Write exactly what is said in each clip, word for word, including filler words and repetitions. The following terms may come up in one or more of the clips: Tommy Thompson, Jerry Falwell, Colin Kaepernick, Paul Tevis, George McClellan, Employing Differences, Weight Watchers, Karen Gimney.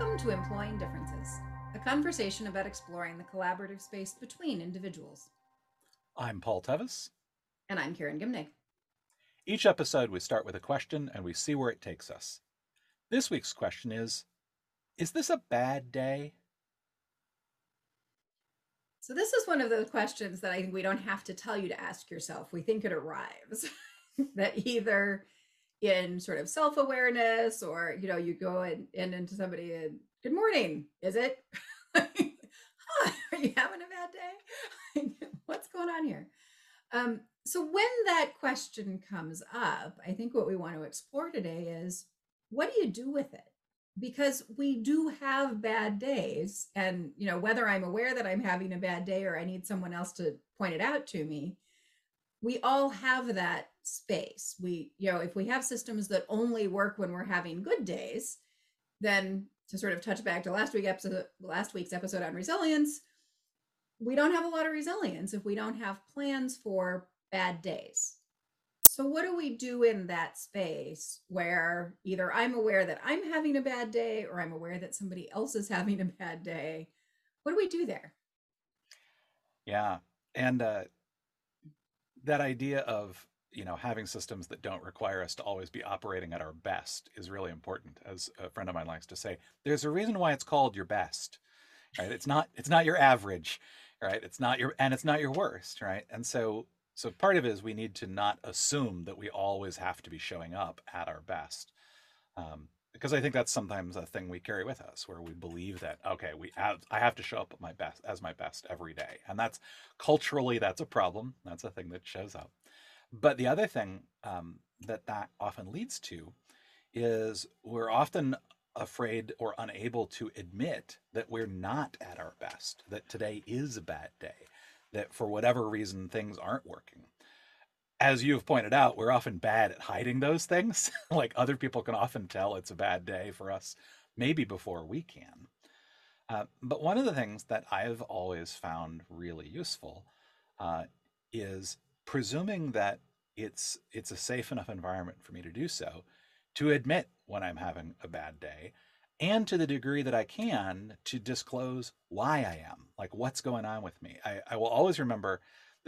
Welcome to Employing Differences, a conversation about exploring the collaborative space between individuals. I'm Paul Tevis. And I'm Karen Gimney. Each episode, we start with a question and we see where it takes us. This week's question is, is this a bad day? So this is one of those questions that I think we don't have to tell you to ask yourself. We think it arrives that either in sort of self-awareness, or, you know, you go in, in into somebody and, good morning, is it? like, huh, are you having a bad day? What's going on here? Um, so when that question comes up, I think what we want to explore today is, what do you do with it? Because we do have bad days. And, you know, whether I'm aware that I'm having a bad day or I need someone else to point it out to me, we all have that space. We, you know, if we have systems that only work when we're having good days, then to sort of touch back to last week episode, last week's episode on resilience, we don't have a lot of resilience if we don't have plans for bad days. So what do we do in that space where either I'm aware that I'm having a bad day or I'm aware that somebody else is having a bad day? What do we do there? Yeah. And uh, that idea of, you know, having systems that don't require us to always be operating at our best is really important. As a friend of mine likes to say, there's a reason why it's called your best, right? It's not, it's not your average, right? It's not your, and it's not your worst, right? And so, so part of it is we need to not assume that we always have to be showing up at our best. Um, because I think that's sometimes a thing we carry with us, where we believe that, okay, we have, I have to show up at my best as my best every day. And that's culturally, that's a problem. That's a thing that shows up. But the other thing um, that that often leads to is we're often afraid or unable to admit that we're not at our best, that today is a bad day, that for whatever reason, things aren't working. As you've pointed out, we're often bad at hiding those things. Like other people can often tell it's a bad day for us, maybe before we can. Uh, but one of the things that I've always found really useful uh, is presuming that it's it's a safe enough environment for me to do so, to admit when I'm having a bad day, and to the degree that I can, to disclose why I am, like what's going on with me. I, I will always remember,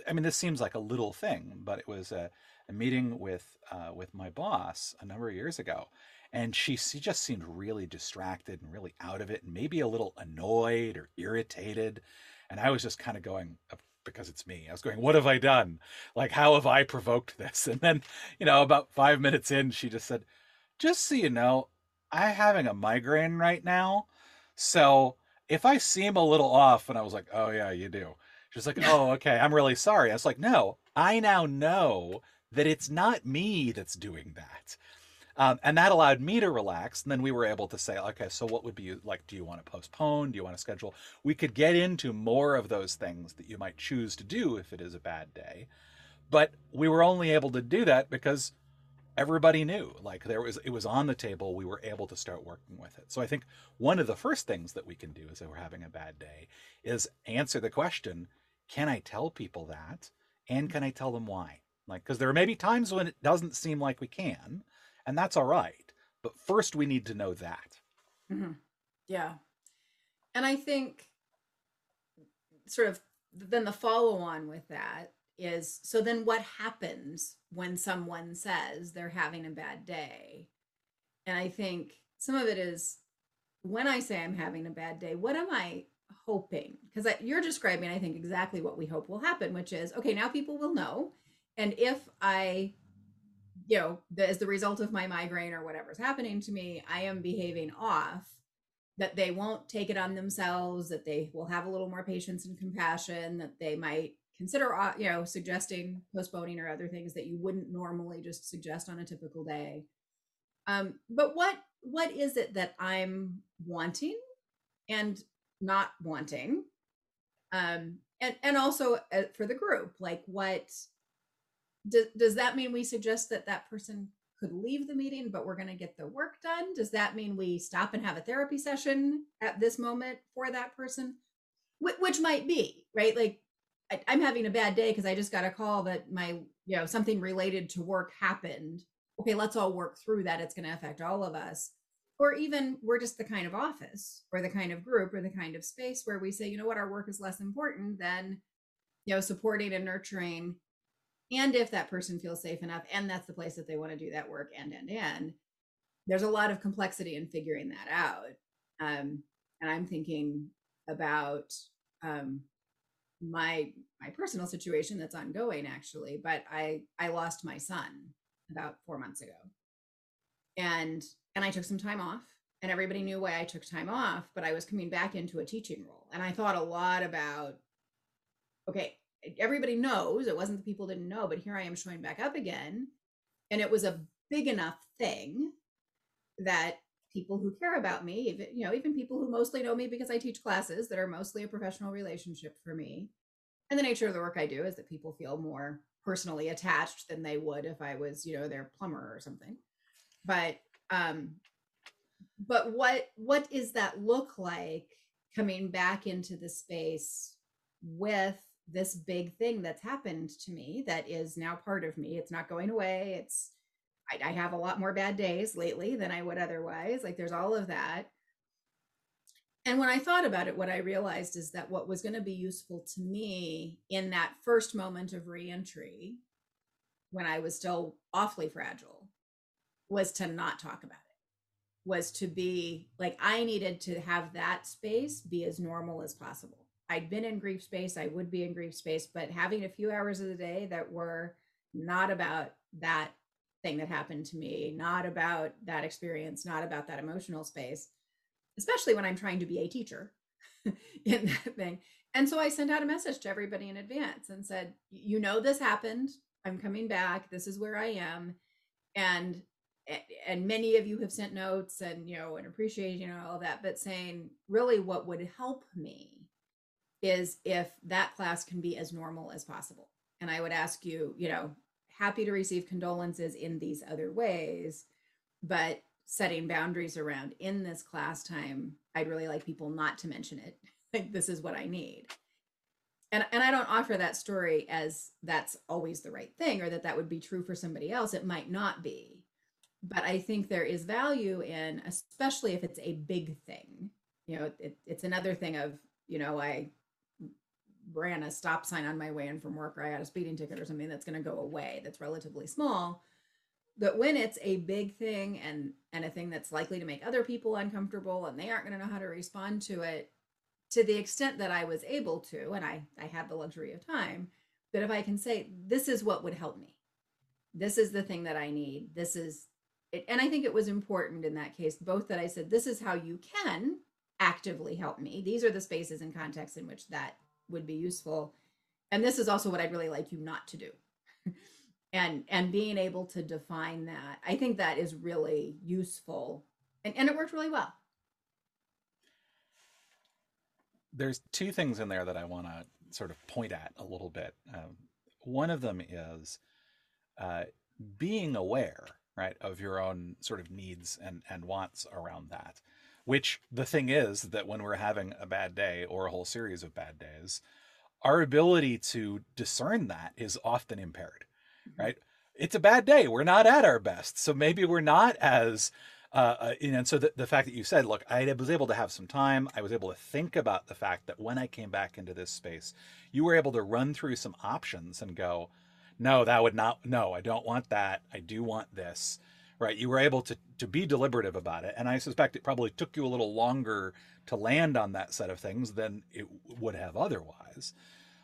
I mean, this seems like a little thing, but it was a, a meeting with uh, with my boss a number of years ago, and she, she just seemed really distracted and really out of it, and maybe a little annoyed or irritated. And I was just kind of going, because it's me. I was going, what have I done? Like, how have I provoked this? And then, you know, about five minutes in, she just said, just so you know, I'm having a migraine right now. So if I seem a little off, and I was like, oh yeah, you do. She's like, oh, okay, I'm really sorry. I was like, no, I now know that it's not me that's doing that. Um, and that allowed me to relax. And then we were able to say, okay, so what would be like, do you want to postpone? Do you want to schedule? We could get into more of those things that you might choose to do if it is a bad day. But we were only able to do that because everybody knew, like there was, it was on the table. We were able to start working with it. So I think one of the first things that we can do is if we're having a bad day is answer the question, can I tell people that? And can I tell them why? Like, because there are maybe times when it doesn't seem like we can. And that's all right. But first, we need to know that. Mm-hmm. Yeah. And I think sort of then the follow on with that is, so then what happens when someone says they're having a bad day? And I think some of it is, when I say I'm having a bad day, what am I hoping? Because you're describing, I think, exactly what we hope will happen, which is, okay, now people will know. And if I... you know, the, as the result of my migraine or whatever's happening to me, I am behaving off, that they won't take it on themselves, that they will have a little more patience and compassion, that they might consider, you know, suggesting postponing or other things that you wouldn't normally just suggest on a typical day. Um, but what what is it that I'm wanting and not wanting? Um, and, and also for the group, like what... Does, does that mean we suggest that that person could leave the meeting, but we're going to get the work done? Does that mean we stop and have a therapy session at this moment for that person? Wh- which might be, right? Like, I, I'm having a bad day because I just got a call that my, you know, something related to work happened. Okay, let's all work through that. It's going to affect all of us. Or even we're just the kind of office or the kind of group or the kind of space where we say, you know what, our work is less important than, you know, supporting and nurturing. And if that person feels safe enough, and that's the place that they want to do that work, and, and, and, there's a lot of complexity in figuring that out. Um, and I'm thinking about um, my my personal situation that's ongoing, actually, but I, I lost my son about four months ago. And and I took some time off, and everybody knew why I took time off, but I was coming back into a teaching role. And I thought a lot about, okay, everybody knows, it wasn't the people didn't know, but here I am showing back up again. And it was a big enough thing that people who care about me, even, you know, even people who mostly know me because I teach classes that are mostly a professional relationship for me. And the nature of the work I do is that people feel more personally attached than they would if I was, you know, their plumber or something. But, um, but what, what does that look like coming back into the space with this big thing that's happened to me that is now part of me? It's not going away. It's, I, I have a lot more bad days lately than I would otherwise. Like, there's all of that. And when I thought about it, what I realized is that what was going to be useful to me in that first moment of reentry, when I was still awfully fragile, was to not talk about it, was to be like, I needed to have that space be as normal as possible. I'd been in grief space, I would be in grief space, but having a few hours of the day that were not about that thing that happened to me, not about that experience, not about that emotional space, especially when I'm trying to be a teacher in that thing. And so I sent out a message to everybody in advance and said, you know, this happened, I'm coming back, this is where I am. And and many of you have sent notes and, you know, and appreciate, you know, all that, but saying really what would help me is if that class can be as normal as possible. And I would ask you, you know, happy to receive condolences in these other ways, but setting boundaries around in this class time, I'd really like people not to mention it. Like, this is what I need. And, and I don't offer that story as that's always the right thing or that that would be true for somebody else. It might not be, but I think there is value in, especially if it's a big thing, you know, it, it's another thing of, you know, I ran a stop sign on my way in from work, or I had a speeding ticket or something that's going to go away, that's relatively small. But when it's a big thing and, and a thing that's likely to make other people uncomfortable and they aren't going to know how to respond to it, to the extent that I was able to, and I, I had the luxury of time, that if I can say, this is what would help me, this is the thing that I need, this is it. And I think it was important in that case, both that I said, this is how you can actively help me. These are the spaces and contexts in which that would be useful. And this is also what I'd really like you not to do. and and being able to define that, I think that is really useful. And, and it worked really well. There's two things in there that I want to sort of point at a little bit. Um, one of them is uh, being aware, right, of your own sort of needs and, and wants around that. Which the thing is that when we're having a bad day or a whole series of bad days, our ability to discern that is often impaired, right? It's a bad day. We're not at our best. So maybe we're not as, uh, uh, you know, and so the, the fact that you said, look, I was able to have some time. I was able to think about the fact that when I came back into this space, you were able to run through some options and go, no, that would not, no, I don't want that. I do want this. Right. You were able to, to be deliberative about it. And I suspect it probably took you a little longer to land on that set of things than it would have otherwise.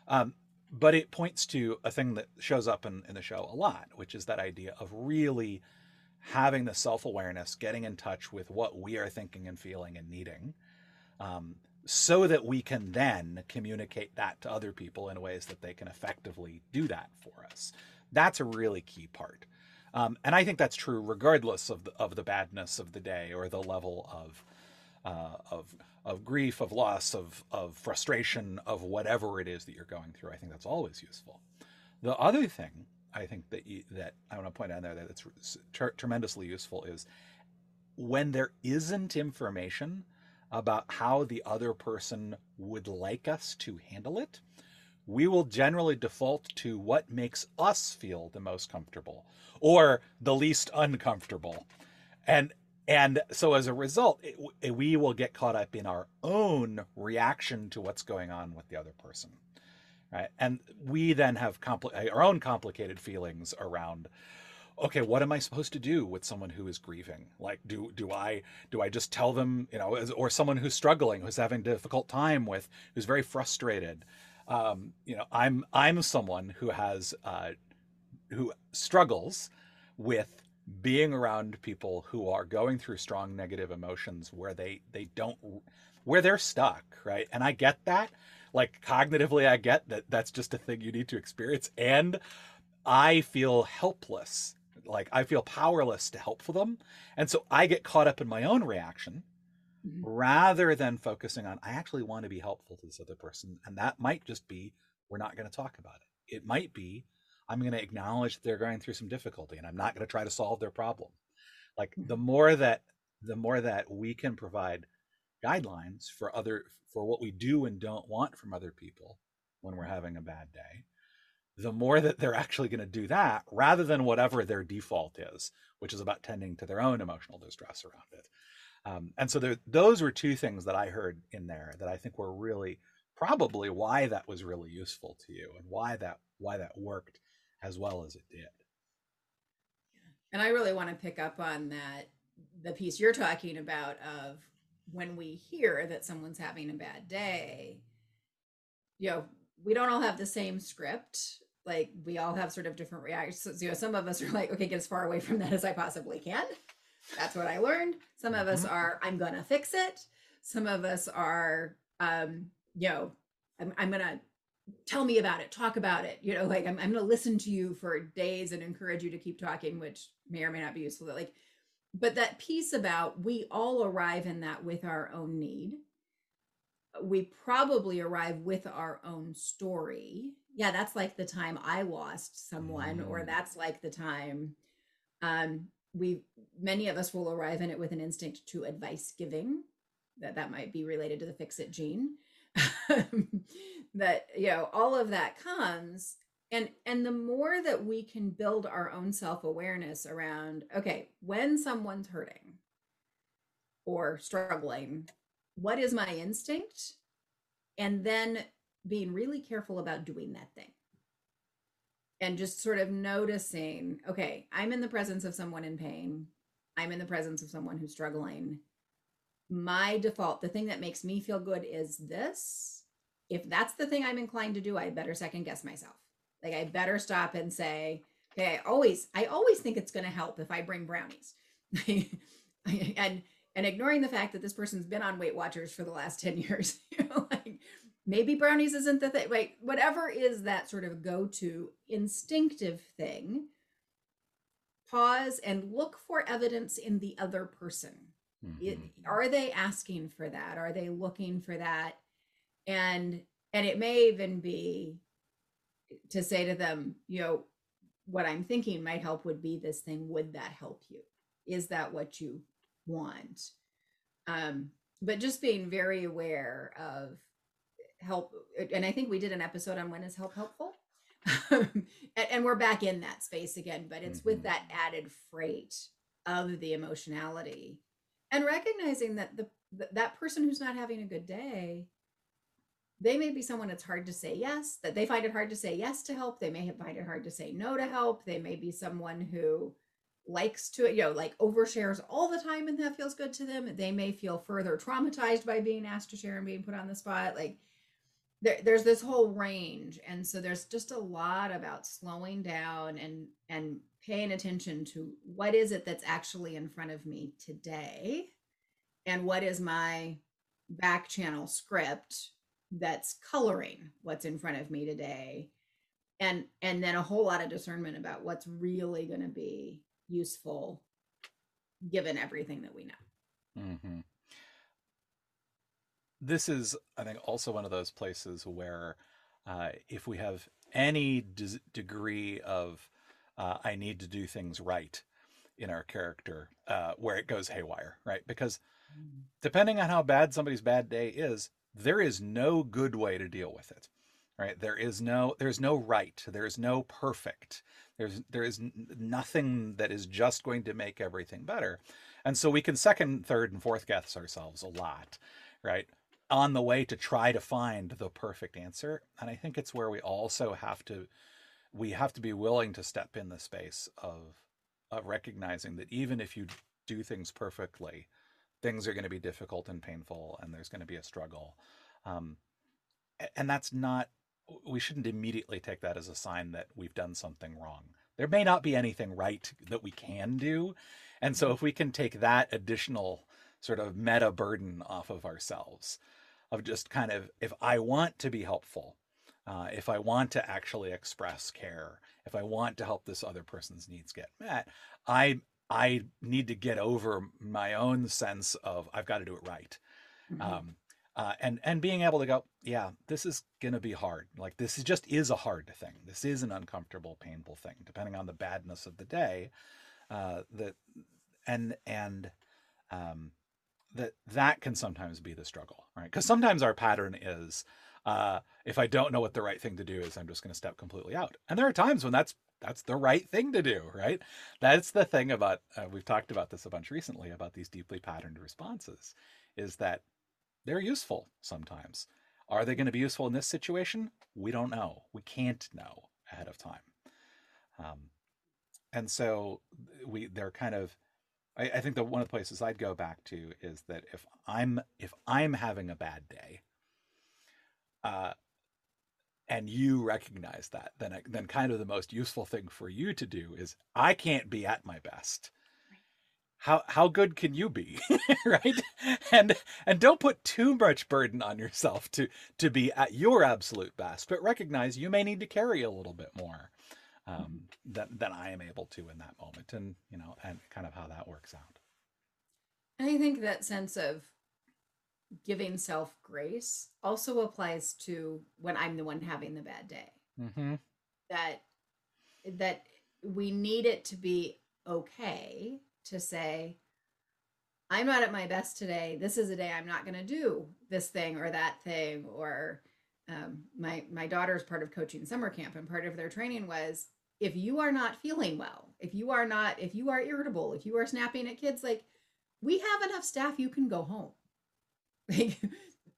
Um, but it points to a thing that shows up in, in the show a lot, which is that idea of really having the self-awareness, getting in touch with what we are thinking and feeling and needing, um, so that we can then communicate that to other people in ways that they can effectively do that for us. That's a really key part. Um, and I think that's true regardless of the, of the badness of the day or the level of, uh, of, of grief, of loss, of, of frustration, of whatever it is that you're going through. I think that's always useful. The other thing I think that you, that I want to point out there that's ter- tremendously useful is when there isn't information about how the other person would like us to handle it, we will generally default to what makes us feel the most comfortable or the least uncomfortable. And And so as a result, it, it, we will get caught up in our own reaction to what's going on with the other person. Right. And we then have compli- our own complicated feelings around, okay, what am I supposed to do with someone who is grieving? Like, do, do I, do I just tell them, you know, as, or someone who's struggling, who's having a difficult time with, who's very frustrated. Um, you know, I'm, I'm someone who has, uh, who struggles with being around people who are going through strong negative emotions where they, they don't, where they're stuck. Right. And I get that. Like, cognitively, I get that that's just a thing you need to experience. And I feel helpless. Like, I feel powerless to help for them. And so I get caught up in my own reaction mm-hmm. rather than focusing on, I actually want to be helpful to this other person. And that might just be, we're not going to talk about it. It might be, I'm going to acknowledge that they're going through some difficulty and I'm not going to try to solve their problem. Like, the more that, the more that we can provide guidelines for other, for what we do and don't want from other people when we're having a bad day, the more that they're actually going to do that rather than whatever their default is, which is about tending to their own emotional distress around it. Um, and so there, those were two things that I heard in there that I think were really probably why that was really useful to you and why that, why that worked as well as it did. And I really want to pick up on that, the piece you're talking about of, when we hear that someone's having a bad day, you know, we don't all have the same script. Like, we all have sort of different reactions. You know, some of us are like, okay, get as far away from that as I possibly can. That's what I learned. Some of us are, I'm going to fix it. Some of us are, um, you know, I'm, I'm going to tell me about it, talk about it. You know, like I'm, I'm going to listen to you for days and encourage you to keep talking, which may or may not be useful. But like, But that piece about we all arrive in that with our own need. We probably arrive with our own story. Yeah, that's like the time I lost someone, mm-hmm. or that's like the time um, we, many of us will arrive in it with an instinct to advice giving, that that might be related to the fix it gene, that, you know, all of that comes. And and the more that we can build our own self-awareness around, okay, when someone's hurting or struggling, what is my instinct? And then being really careful about doing that thing. And just sort of noticing, okay, I'm in the presence of someone in pain. I'm in the presence of someone who's struggling. My default, the thing that makes me feel good is this. If that's the thing I'm inclined to do, I better second guess myself. Like, I better stop and say, okay, I always, I always think it's going to help if I bring brownies. and and ignoring the fact that this person's been on Weight Watchers for the last ten years, you know, like maybe brownies isn't the thing, like whatever is that sort of go-to instinctive thing, pause and look for evidence in the other person. Mm-hmm. It, are they asking for that? Are they looking for that? And, and it may even be, to say to them, you know, what I'm thinking might help would be this thing. Would that help you? Is that what you want? Um, but just being very aware of help. And I think we did an episode on when is help helpful? and, and we're back in that space again, but it's mm-hmm. with that added freight of the emotionality and recognizing that the that person who's not having a good day, they may be someone it's hard to say yes, that they find it hard to say yes to help. They may find it hard to say no to help. They may be someone who likes to, you know, like overshares all the time and that feels good to them. They may feel further traumatized by being asked to share and being put on the spot. Like there, there's this whole range. And so there's just a lot about slowing down and, and paying attention to what is it that's actually in front of me today? And what is my back channel script that's coloring what's in front of me today, and and then a whole lot of discernment about what's really going to be useful given everything that we know. Mm-hmm. This is, I think, also one of those places where uh, if we have any de- degree of uh, I need to do things right in our character, uh, where it goes haywire, right? Because depending on how bad somebody's bad day is, there is no good way to deal with it, right? There is no, there's no right. There is no perfect. There's, there is nothing that is just going to make everything better. And so we can second, third, and fourth guess ourselves a lot, right? On the way to try to find the perfect answer. And I think it's where we also have to, we have to be willing to step in the space of, of recognizing that even if you do things perfectly, things are going to be difficult and painful, and there's going to be a struggle. Um, and that's not, we shouldn't immediately take that as a sign that we've done something wrong. There may not be anything right that we can do. And so if we can take that additional sort of meta burden off of ourselves of just kind of, if I want to be helpful, uh, if I want to actually express care, if I want to help this other person's needs get met, I I need to get over my own sense of I've got to do it right. Mm-hmm. Um, uh, and, and being able to go, yeah, this is going to be hard. Like this is just is a hard thing. This is an uncomfortable, painful thing, depending on the badness of the day. Uh, that and, and um, that, that can sometimes be the struggle, right? Because sometimes our pattern is, uh, if I don't know what the right thing to do is, I'm just going to step completely out. And there are times when that's, that's the right thing to do, right? That's the thing about, uh, we've talked about this a bunch recently about these deeply patterned responses, is that they're useful sometimes. Are they going to be useful in this situation? We don't know. We can't know ahead of time. Um, and so we, they're kind of, I, I think that one of the places I'd go back to is that if I'm, if I'm having a bad day, uh, and you recognize that, then, then kind of the most useful thing for you to do is, I can't be at my best. How, how good can you be? Right. And, and don't put too much burden on yourself to, to be at your absolute best, but recognize you may need to carry a little bit more um, than, than I am able to in that moment. And, you know, and kind of how that works out. I think that sense of giving self grace also applies to when I'm the one having the bad day. Mm-hmm. That, that we need it to be okay to say, I'm not at my best today. This is a day I'm not going to do this thing or that thing. Or um, my, my daughter's part of coaching summer camp, and part of their training was, if you are not feeling well, if you are not, if you are irritable, if you are snapping at kids, like, we have enough staff, you can go home. Like,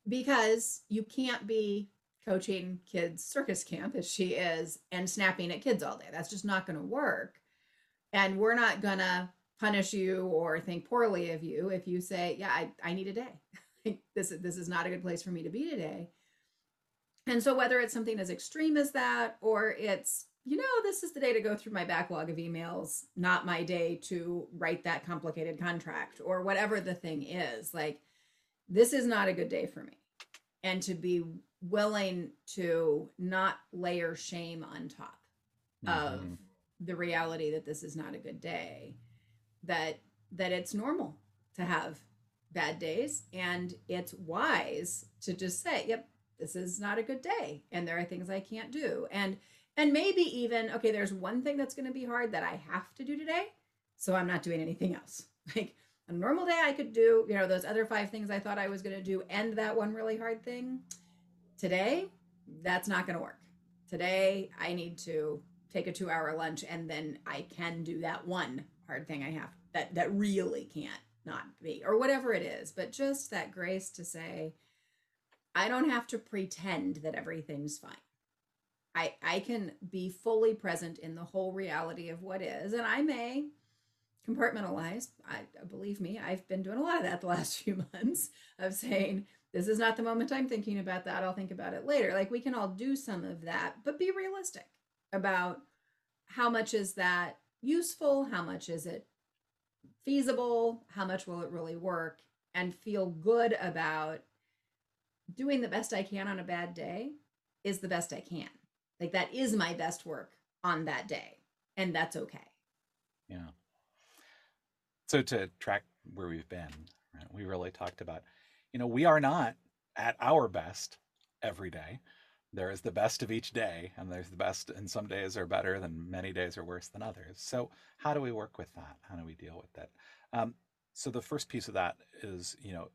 because you can't be coaching kids circus camp as she is and snapping at kids all day. That's just not going to work. And we're not going to punish you or think poorly of you if you say, yeah, I, I need a day. Like, this, this is not a good place for me to be today. And so whether it's something as extreme as that, or it's, you know, this is the day to go through my backlog of emails, not my day to write that complicated contract, or whatever the thing is, like, this is not a good day for me. And to be willing to not layer shame on top mm-hmm. of the reality that this is not a good day, that, that it's normal to have bad days, and it's wise to just say, yep, this is not a good day. And there are things I can't do. And, and maybe even, okay, there's one thing that's going to be hard that I have to do today, so I'm not doing anything else. Like, a normal day I could do, you know, those other five things I thought I was going to do and that one really hard thing. Today, that's not going to work. Today, I need to take a two hour lunch, and then I can do that one hard thing I have that, that really can't not be, or whatever it is. But just that grace to say, I don't have to pretend that everything's fine. I, I can be fully present in the whole reality of what is, and I may compartmentalized. I, believe me, I've been doing a lot of that the last few months of saying, this is not the moment I'm thinking about that. I'll think about it later. Like, we can all do some of that, but be realistic about how much is that useful? How much is it feasible? How much will it really work? And feel good about doing the best I can on a bad day is the best I can. Like, that is my best work on that day, and that's okay. Yeah. So to track where we've been, right, we really talked about, you know, we are not at our best every day. There is the best of each day, and there's the best, and some days are better than many days are worse than others. So how do we work with that? How do we deal with that? Um, so the first piece of that is, you know,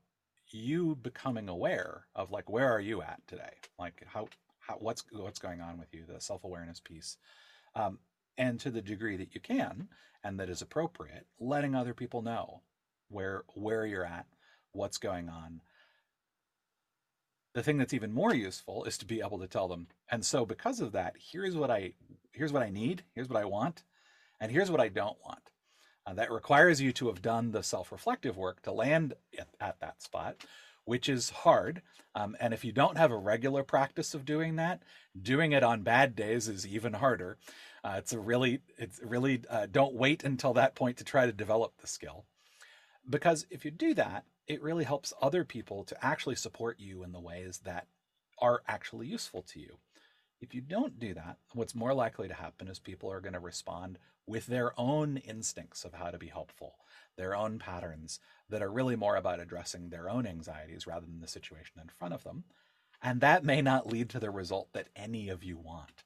you becoming aware of, like, where are you at today? Like, how, how, what's what's going on with you, the self-awareness piece. Um, and to the degree that you can and that is appropriate, letting other people know where where you're at, what's going on. The thing that's even more useful is to be able to tell them, and so because of that, here's what I here's what I need, here's what I want, and here's what I don't want. Uh, that requires you to have done the self-reflective work to land at, at that spot, which is hard. Um, and if you don't have a regular practice of doing that, doing it on bad days is even harder. Uh, it's a really, it's really uh, don't wait until that point to try to develop the skill, because if you do that, it really helps other people to actually support you in the ways that are actually useful to you. If you don't do that, what's more likely to happen is people are going to respond with their own instincts of how to be helpful, their own patterns that are really more about addressing their own anxieties rather than the situation in front of them. And that may not lead to the result that any of you want.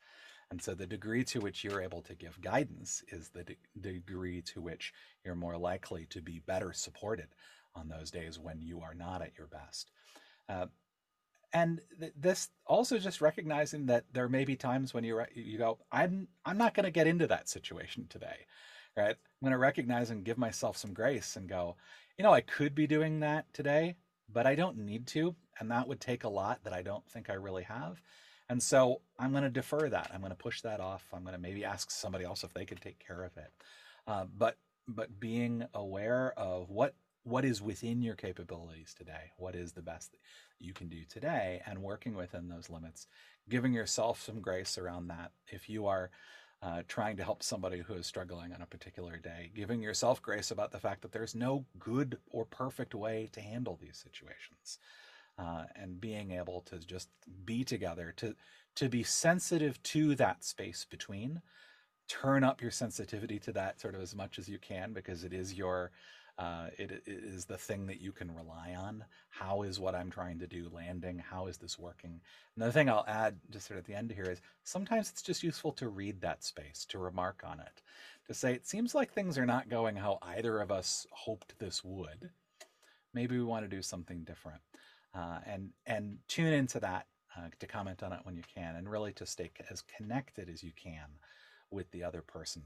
And so the degree to which you're able to give guidance is the de- degree to which you're more likely to be better supported on those days when you are not at your best. Uh, And th- this also just recognizing that there may be times when you re- you go, I'm I'm not going to get into that situation today, right? I'm going to recognize and give myself some grace and go, you know, I could be doing that today, but I don't need to. And that would take a lot that I don't think I really have. And so I'm going to defer that. I'm going to push that off. I'm going to maybe ask somebody else if they could take care of it. Uh, but but being aware of what what is within your capabilities today, what is the best that you can do today, and working within those limits, giving yourself some grace around that. If you are uh, trying to help somebody who is struggling on a particular day, giving yourself grace about the fact that there's no good or perfect way to handle these situations, uh, and being able to just be together, to to be sensitive to that space between. Turn up your sensitivity to that sort of as much as you can, because it is your Uh, it, it is the thing that you can rely on. How is what I'm trying to do landing? How is this working? Another thing I'll add just sort of at the end here is sometimes it's just useful to read that space, to remark on it, to say, it seems like things are not going how either of us hoped this would. Maybe we want to do something different. Uh, and, and tune into that, uh, to comment on it when you can, and really to stay as connected as you can with the other person.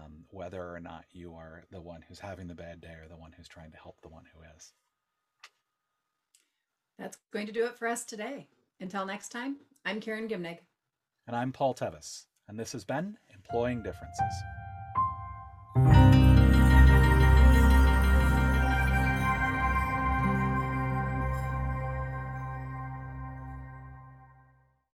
Um, whether or not you are the one who's having the bad day or the one who's trying to help the one who is. That's going to do it for us today. Until next time, I'm Karen Gimnick. And I'm Paul Tevis. And this has been Employing Differences.